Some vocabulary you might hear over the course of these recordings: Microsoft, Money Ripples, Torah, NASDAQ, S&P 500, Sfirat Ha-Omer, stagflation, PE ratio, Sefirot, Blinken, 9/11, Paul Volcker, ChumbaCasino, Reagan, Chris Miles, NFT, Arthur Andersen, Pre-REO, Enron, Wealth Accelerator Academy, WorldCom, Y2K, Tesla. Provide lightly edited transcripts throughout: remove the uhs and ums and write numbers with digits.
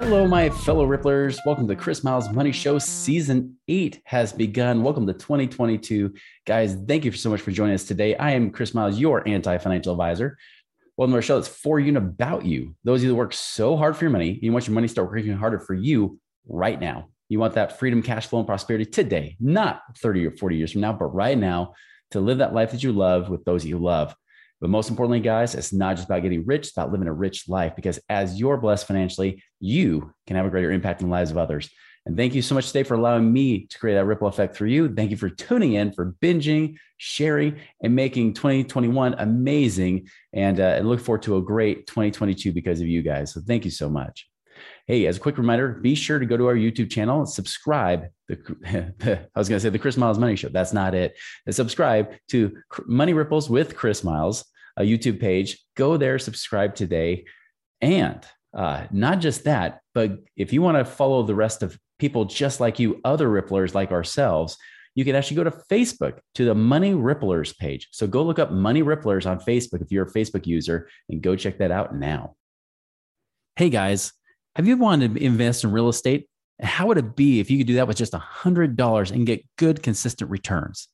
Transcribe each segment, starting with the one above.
Hello, my fellow Ripplers. Welcome to Chris Miles Money Show. Season 8 has begun. Welcome to 2022. Guys, thank you so much for joining us today. I am Chris Miles, your anti-financial advisor. Welcome to our show that's for you and about you. Those of you that work so hard for your money, you want your money to start working harder for you right now. You want that freedom, cash flow, and prosperity today, not 30 or 40 years from now, but right now, to live that life that you love with those you love. But most importantly, guys, it's not just about getting rich, it's about living a rich life, because as you're blessed financially, you can have a greater impact on the lives of others. And thank you so much today for allowing me to create that ripple effect through you. Thank you for tuning in, for binging, sharing, and making 2021 amazing. And I look forward to a great 2022 because of you guys. So thank you so much. Hey, as a quick reminder, be sure to go to our YouTube channel and subscribe. The Chris Miles Money Show. That's not it. And subscribe to Money Ripples with Chris Miles, a YouTube page. Go there, subscribe today. And not just that, but if you want to follow the rest of people just like you, other Ripplers like ourselves, you can actually go to Facebook to the Money Ripplers page. So go look up Money Ripplers on Facebook if you're a Facebook user and go check that out now. Hey guys, have you wanted to invest in real estate? How would it be if you could do that with just $100 and get good, consistent returns?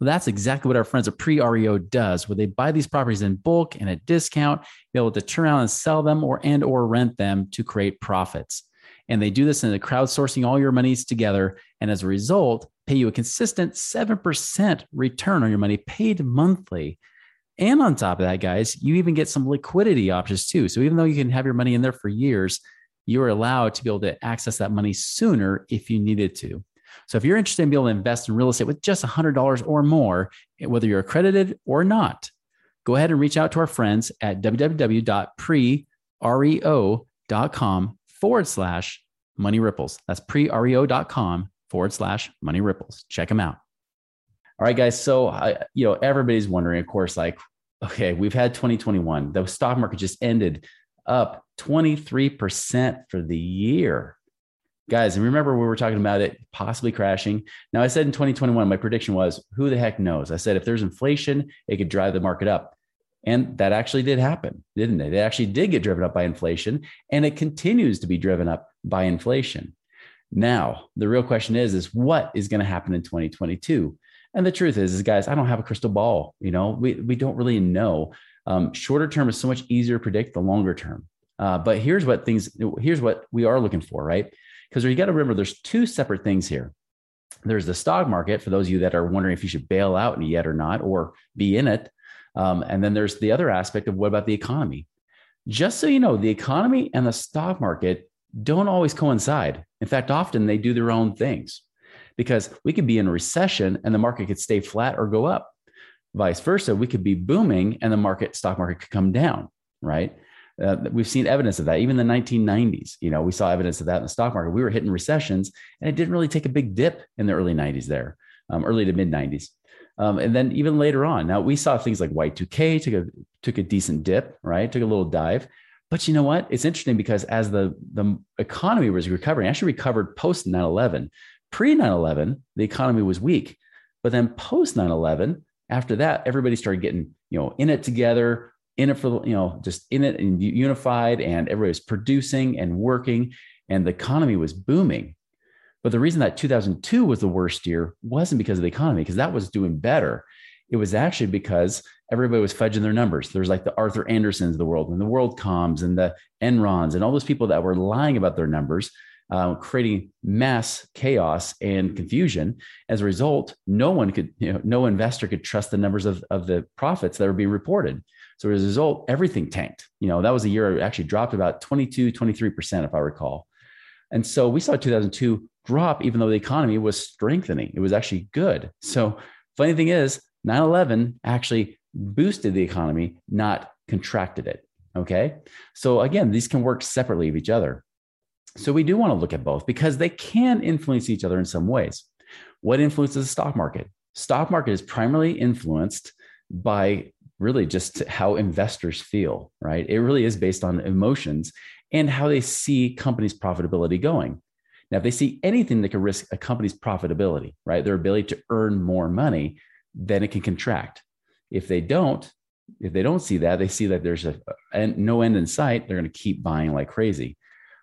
Well, that's exactly what our friends at Pre-REO does, where they buy these properties in bulk and at discount, be able to turn around and sell them or rent them to create profits. And they do this in the crowdsourcing all your monies together. And as a result, pay you a consistent 7% return on your money paid monthly. And on top of that, guys, you even get some liquidity options too. So even though you can have your money in there for years, you're allowed to be able to access that money sooner if you needed to. So if you're interested in being able to invest in real estate with just $100 or more, whether you're accredited or not, go ahead and reach out to our friends at www.prereo.com/money ripples. That's prereo.com/money ripples. Check them out. All right, guys. So, everybody's wondering, of course, like, okay, we've had 2021. The stock market just ended up 23% for the year. Guys, and remember we were talking about it possibly crashing. Now, I said in 2021, my prediction was, who the heck knows? I said, if there's inflation, it could drive the market up. And that actually did happen, didn't it? It actually did get driven up by inflation, and it continues to be driven up by inflation. Now, the real question is what is going to happen in 2022? And the truth is guys, I don't have a crystal ball. We don't really know. Shorter term is so much easier to predict the longer term. But here's what we are looking for, right? Because you got to remember there's two separate things here. There's the stock market, for those of you that are wondering if you should bail out yet or not, or be in it. And then there's the other aspect of what about the economy? Just so you know, the economy and the stock market don't always coincide. In fact, often they do their own things, because we could be in a recession and the market could stay flat or go up. Vice versa, we could be booming and the stock market could come down, right? We've seen evidence of that. Even in the 1990s, we saw evidence of that in the stock market. We were hitting recessions and it didn't really take a big dip in the early 90s there, early to mid 90s. And then even later on, now we saw things like Y2K took a decent dip, right? Took a little dive. But you know what? It's interesting because as the economy was recovering, actually recovered post 9/11. Pre 9/11, the economy was weak. But then post 9/11, after that, everybody started getting, in it together, in it for, just in it and unified, and everybody was producing and working and the economy was booming. But the reason that 2002 was the worst year wasn't because of the economy, because that was doing better. It was actually because everybody was fudging their numbers. There's like the Arthur Andersens of the world and the WorldComs and the Enrons and all those people that were lying about their numbers, creating mass chaos and confusion. As a result, no investor could trust the numbers of the profits that were being reported. So as a result, everything tanked. That was a year it actually dropped about 23%, if I recall. And so we saw 2002 drop, even though the economy was strengthening. It was actually good. So funny thing is, 9/11 actually boosted the economy, not contracted it. Okay. So again, these can work separately of each other. So we do want to look at both because they can influence each other in some ways. What influences the stock market? Stock market is primarily influenced by really just how investors feel, right? It really is based on emotions and how they see companies' profitability going. Now, if they see anything that could risk a company's profitability, right, their ability to earn more money, then it can contract. If they don't see that, they see that there's no end in sight, they're going to keep buying like crazy.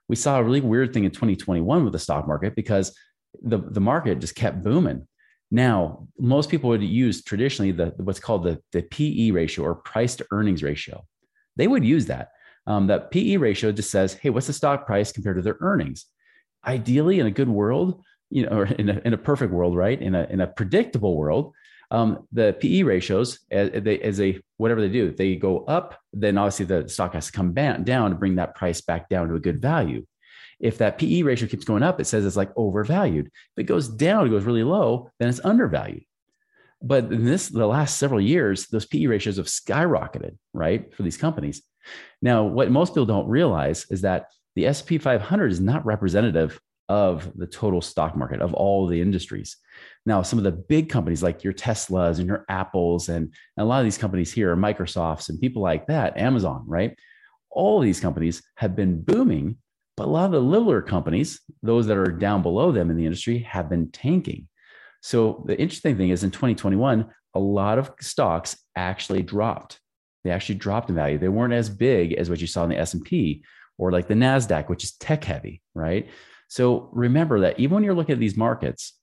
We saw a really weird thing in 2021 with the stock market because the market just kept booming. Now, most people would use traditionally what's called the PE ratio or price to earnings ratio. They would use that. That PE ratio just says, hey, what's the stock price compared to their earnings? Ideally, in a good world, you know, or in a perfect world, right? In a predictable world, the PE ratios, whatever they do, they go up, then obviously the stock has to come down to bring that price back down to a good value. If that PE ratio keeps going up, it says it's like overvalued. If it goes down, it goes really low, then it's undervalued. But in the last several years, those PE ratios have skyrocketed, right, for these companies. Now, what most people don't realize is that the S&P 500 is not representative of the total stock market of all the industries. Now, some of the big companies like your Teslas and your Apples and a lot of these companies here are Microsofts and people like that, Amazon, right? All these companies have been booming, but a lot of the littler companies, those that are down below them in the industry, have been tanking. So the interesting thing is in 2021, a lot of stocks actually dropped. They actually dropped in value. They weren't as big as what you saw in the S&P or like the NASDAQ, which is tech heavy, right? So remember that even when you're looking at these markets,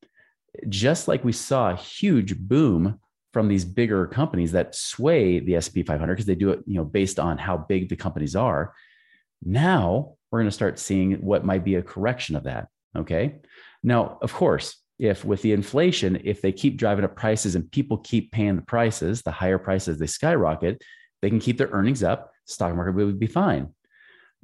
just like we saw a huge boom from these bigger companies that sway the S&P 500 because they do it, you know, based on how big the companies are. Now we're going to start seeing what might be a correction of that. Okay. Now, of course, with the inflation, if they keep driving up prices and people keep paying the prices, the higher prices they skyrocket, they can keep their earnings up. Stock market would be fine.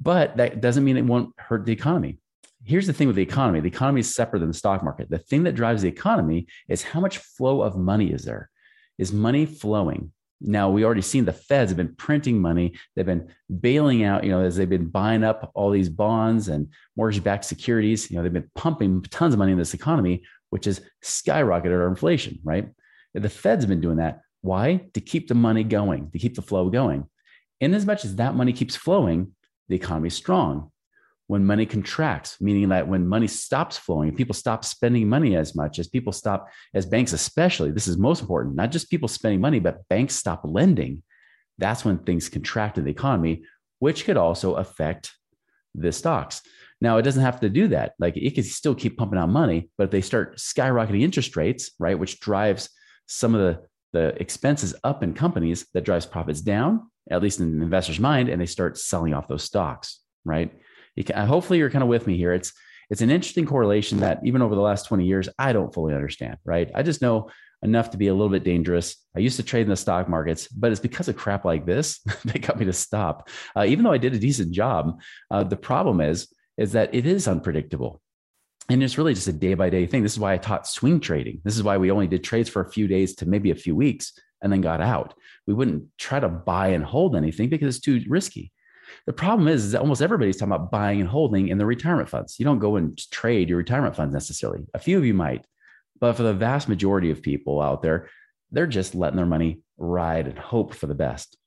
But that doesn't mean it won't hurt the economy. Here's the thing with the economy. The economy is separate than the stock market. The thing that drives the economy is how much flow of money is there. Is money flowing? Now, we already seen the Feds have been printing money. They've been bailing out, you know, as they've been buying up all these bonds and mortgage-backed securities. You know, they've been pumping tons of money in this economy, which has skyrocketed our inflation, right? The Fed's been doing that. Why? To keep the money going, to keep the flow going. And as much as that money keeps flowing, the economy is strong. When money contracts, meaning that when money stops flowing, people stop spending money as much as people stop, as banks especially, this is most important, not just people spending money, but banks stop lending. That's when things contract in the economy, which could also affect the stocks. Now, it doesn't have to do that. Like it can still keep pumping out money, but if they start skyrocketing interest rates, right, which drives some of the expenses up in companies, that drives profits down, at least in an investor's mind, and they start selling off those stocks, right? Hopefully you're kind of with me here. It's an interesting correlation that even over the last 20 years, I don't fully understand, right? I just know enough to be a little bit dangerous. I used to trade in the stock markets, but it's because of crap like this that got me to stop. Even though I did a decent job, the problem is that it is unpredictable. And it's really just a day-by-day thing. This is why I taught swing trading. This is why we only did trades for a few days to maybe a few weeks and then got out. We wouldn't try to buy and hold anything because it's too risky. The problem is that almost everybody's talking about buying and holding in their retirement funds. You don't go and trade your retirement funds necessarily. A few of you might, but for the vast majority of people out there, they're just letting their money ride and hope for the best.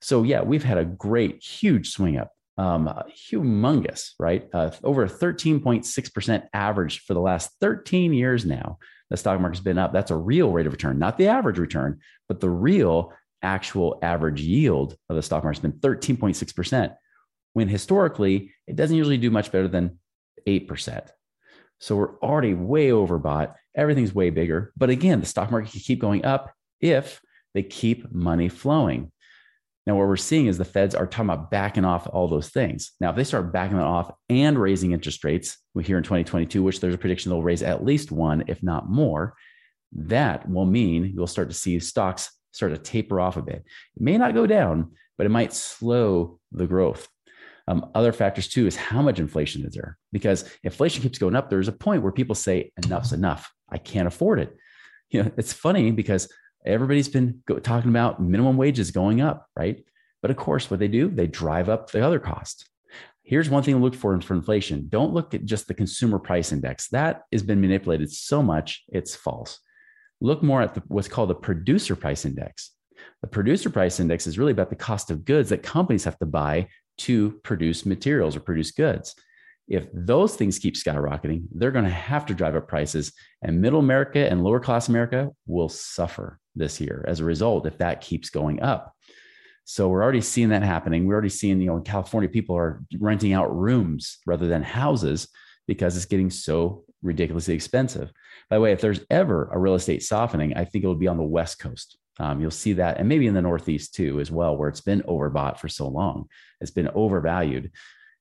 So yeah, we've had a great, huge swing up, humongous, right? Over 13.6% average for the last 13 years now. The stock market's been up. That's a real rate of return, not the average return, but the real actual average yield of the stock market's been 13.6%, when historically, it doesn't usually do much better than 8%. So we're already way overbought. Everything's way bigger. But again, the stock market can keep going up if they keep money flowing. Now, what we're seeing is the Feds are talking about backing off all those things. Now, if they start backing that off and raising interest rates here in 2022, which there's a prediction they'll raise at least one, if not more, that will mean you'll start to see stocks start to taper off a bit. It may not go down, but it might slow the growth. Other factors too is how much inflation is there? Because inflation keeps going up. There's a point where people say, enough's enough. I can't afford it. You know, it's funny because everybody's been talking about minimum wages going up, right? But of course, what they do, they drive up the other cost. Here's one thing to look for inflation. Don't look at just the consumer price index. That has been manipulated so much, it's false. Look more at what's called the producer price index. The producer price index is really about the cost of goods that companies have to buy to produce materials or produce goods. If those things keep skyrocketing, they're going to have to drive up prices, and middle America and lower class America will suffer this year as a result if that keeps going up. So we're already seeing that happening. We're already seeing, in California, people are renting out rooms rather than houses because it's getting so ridiculously expensive. By the way, if there's ever a real estate softening, I think it would be on the West Coast. You'll see that, and maybe in the Northeast too, as well, where it's been overbought for so long. It's been overvalued.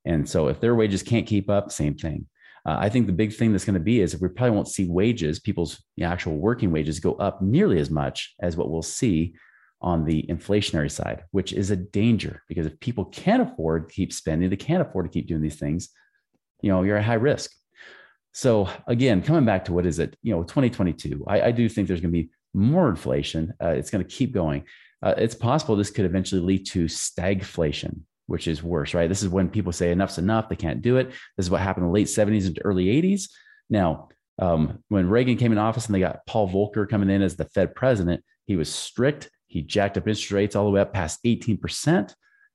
And so if their wages can't keep up, same thing. I think the big thing that's going to be is we probably won't see wages, people's actual working wages go up nearly as much as what we'll see on the inflationary side, which is a danger, because if people can't afford to keep spending, they can't afford to keep doing these things, you're at high risk. So again, coming back to 2022, I do think there's going to be more inflation. It's going to keep going. It's possible this could eventually lead to stagflation, which is worse, right? This is when people say enough's enough. They can't do it. This is what happened in the late 70s and early 80s. Now, when Reagan came in office and they got Paul Volcker coming in as the Fed president, he was strict. He jacked up interest rates all the way up past 18%,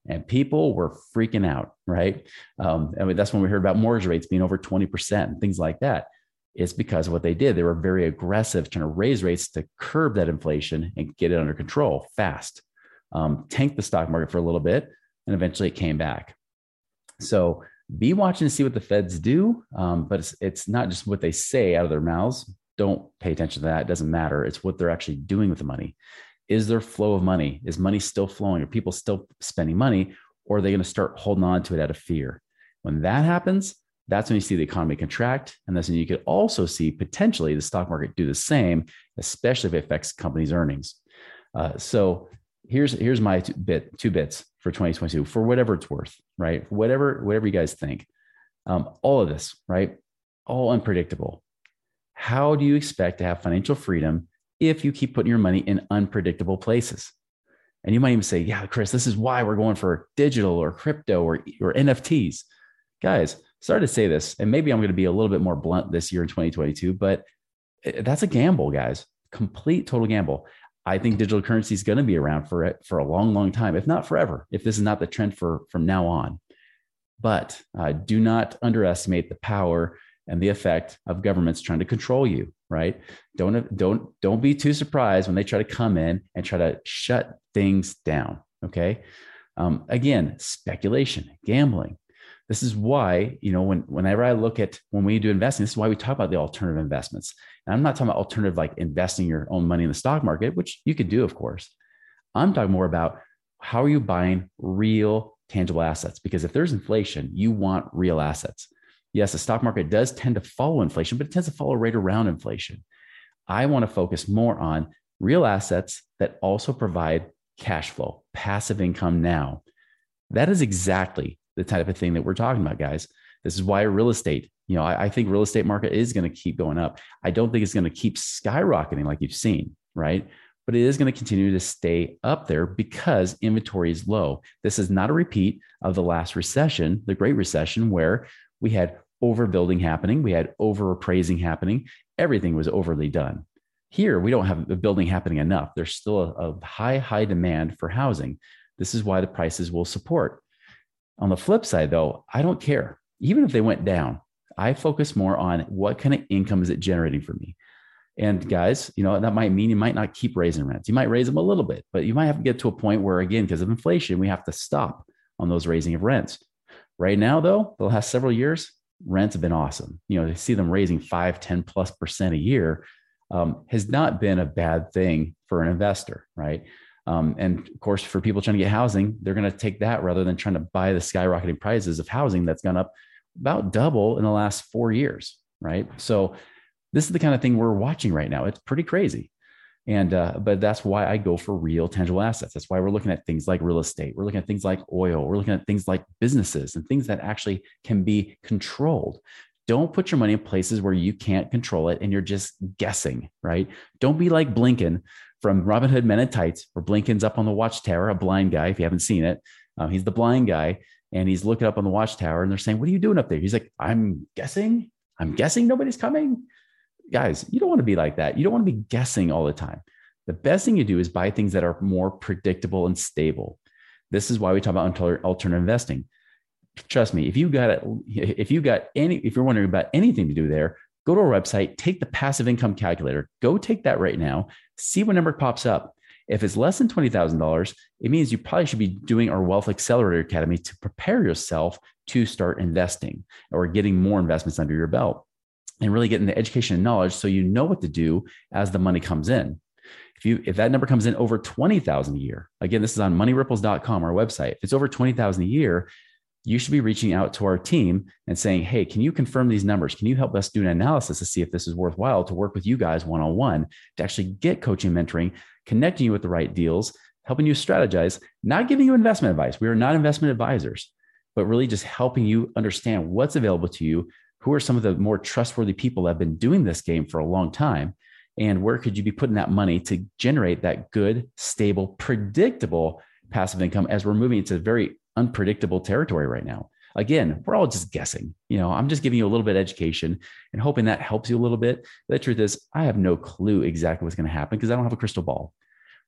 and people were freaking out, right? That's when we heard about mortgage rates being over 20% and things like that. It's because of what they did. They were very aggressive trying to raise rates to curb that inflation and get it under control fast. Tanked the stock market for a little bit, and eventually it came back. So be watching to see what the Feds do, but it's not just what they say out of their mouths. Don't pay attention to that. It doesn't matter. It's what they're actually doing with the money. Is there flow of money? Is money still flowing? Are people still spending money? Or are they going to start holding on to it out of fear? When that happens, that's when you see the economy contract. And that's when you could also see potentially the stock market do the same, especially if it affects companies' earnings. So here's my two bits for 2022, for whatever it's worth, right? Whatever you guys think. All of this, right? All unpredictable. How do you expect to have financial freedom if you keep putting your money in unpredictable places? And you might even say, yeah, Chris, this is why we're going for digital or crypto or NFTs. Guys, sorry to say this, and maybe I'm going to be a little bit more blunt this year in 2022, but that's a gamble, guys. Complete, total gamble. I think digital currency is going to be around for a long, long time, if not forever, if this is not the trend from now on. But do not underestimate the power and the effect of governments trying to control you, right? Don't be too surprised when they try to come in and try to shut things down, okay? Again, speculation, gambling. This is why, whenever I look at when we do investing, this is why we talk about the alternative investments. And I'm not talking about alternative, like investing your own money in the stock market, which you could do, of course. I'm talking more about how are you buying real tangible assets? Because if there's inflation, you want real assets. Yes, the stock market does tend to follow inflation, but it tends to follow right around inflation. I want to focus more on real assets that also provide cash flow, passive income now. That is exactly the type of thing that we're talking about, guys. This is why real estate, I think real estate market is going to keep going up. I don't think it's going to keep skyrocketing like you've seen, right? But it is going to continue to stay up there because inventory is low. This is not a repeat of the last recession, the Great Recession, where we had overbuilding happening. We had overappraising happening. Everything was overly done. Here, we don't have the building happening enough. There's still a high demand for housing. This is why the prices will support. On the flip side, though, I don't care. Even if they went down, I focus more on what kind of income is it generating for me. And guys, that might mean you might not keep raising rents. You might raise them a little bit, but you might have to get to a point where, again, because of inflation, we have to stop on those raising of rents. Right now, though, the last several years, rents have been awesome. To see them raising 5-10%+ a year has not been a bad thing for an investor, right? And of course, for people trying to get housing, they're going to take that rather than trying to buy the skyrocketing prices of housing that's gone up about double in the last 4 years, right? So this is the kind of thing we're watching right now. It's pretty crazy. And, but that's why I go for real tangible assets. That's why we're looking at things like real estate. We're looking at things like oil. We're looking at things like businesses and things that actually can be controlled. Don't put your money in places where you can't control it and you're just guessing, right? Don't be like Blinken from Robin Hood Men in Tights, where Blinken's up on the watchtower, a blind guy, if you haven't seen it. He's the blind guy. and he's looking up on the watchtower and they're saying, what are you doing up there? He's like, I'm guessing nobody's coming. Guys, you don't want to be like that. You don't want to be guessing all the time. The best thing you do is buy things that are more predictable and stable. This is why we talk about alternative investing. Trust me, if you're wondering about anything to do there, go to our website, take the passive income calculator, go take that right now, see what number pops up. If it's less than $20,000, it means you probably should be doing our Wealth Accelerator Academy to prepare yourself to start investing or getting more investments under your belt and really getting the education and knowledge so you know what to do as the money comes in. If that number comes in over $20,000 a year, again, this is on moneyripples.com, our website. If it's over $20,000 a year, you should be reaching out to our team and saying, hey, can you confirm these numbers? Can you help us do an analysis to see if this is worthwhile to work with you guys one-on-one to actually get coaching, mentoring, connecting you with the right deals, helping you strategize, not giving you investment advice. We are not investment advisors, but really just helping you understand what's available to you. Who are some of the more trustworthy people that have been doing this game for a long time? And where could you be putting that money to generate that good, stable, predictable passive income as we're moving into very unpredictable territory right now? Again, we're all just guessing. I'm just giving you a little bit of education and hoping that helps you a little bit. The truth is, I have no clue exactly what's going to happen because I don't have a crystal ball.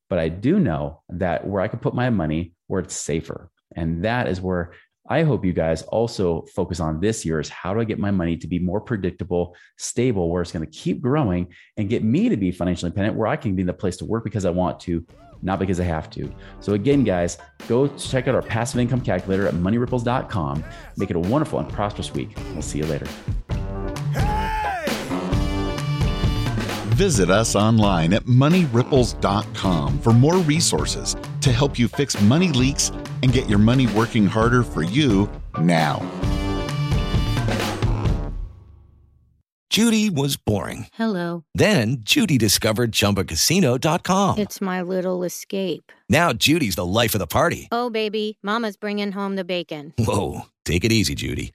But I do know that where I can put my money where it's safer. And that is where I hope you guys also focus on this year is how do I get my money to be more predictable, stable, where it's going to keep growing and get me to be financially independent, where I can be in the place to work because I want to, not because I have to. So again, guys, go check out our passive income calculator at moneyripples.com. Make it a wonderful and prosperous week. We'll see you later. Visit us online at moneyripples.com for more resources to help you fix money leaks and get your money working harder for you now. Judy was boring. Hello. Then Judy discovered ChumbaCasino.com. It's my little escape. Now Judy's the life of the party. Oh, baby, mama's bringing home the bacon. Whoa, take it easy, Judy.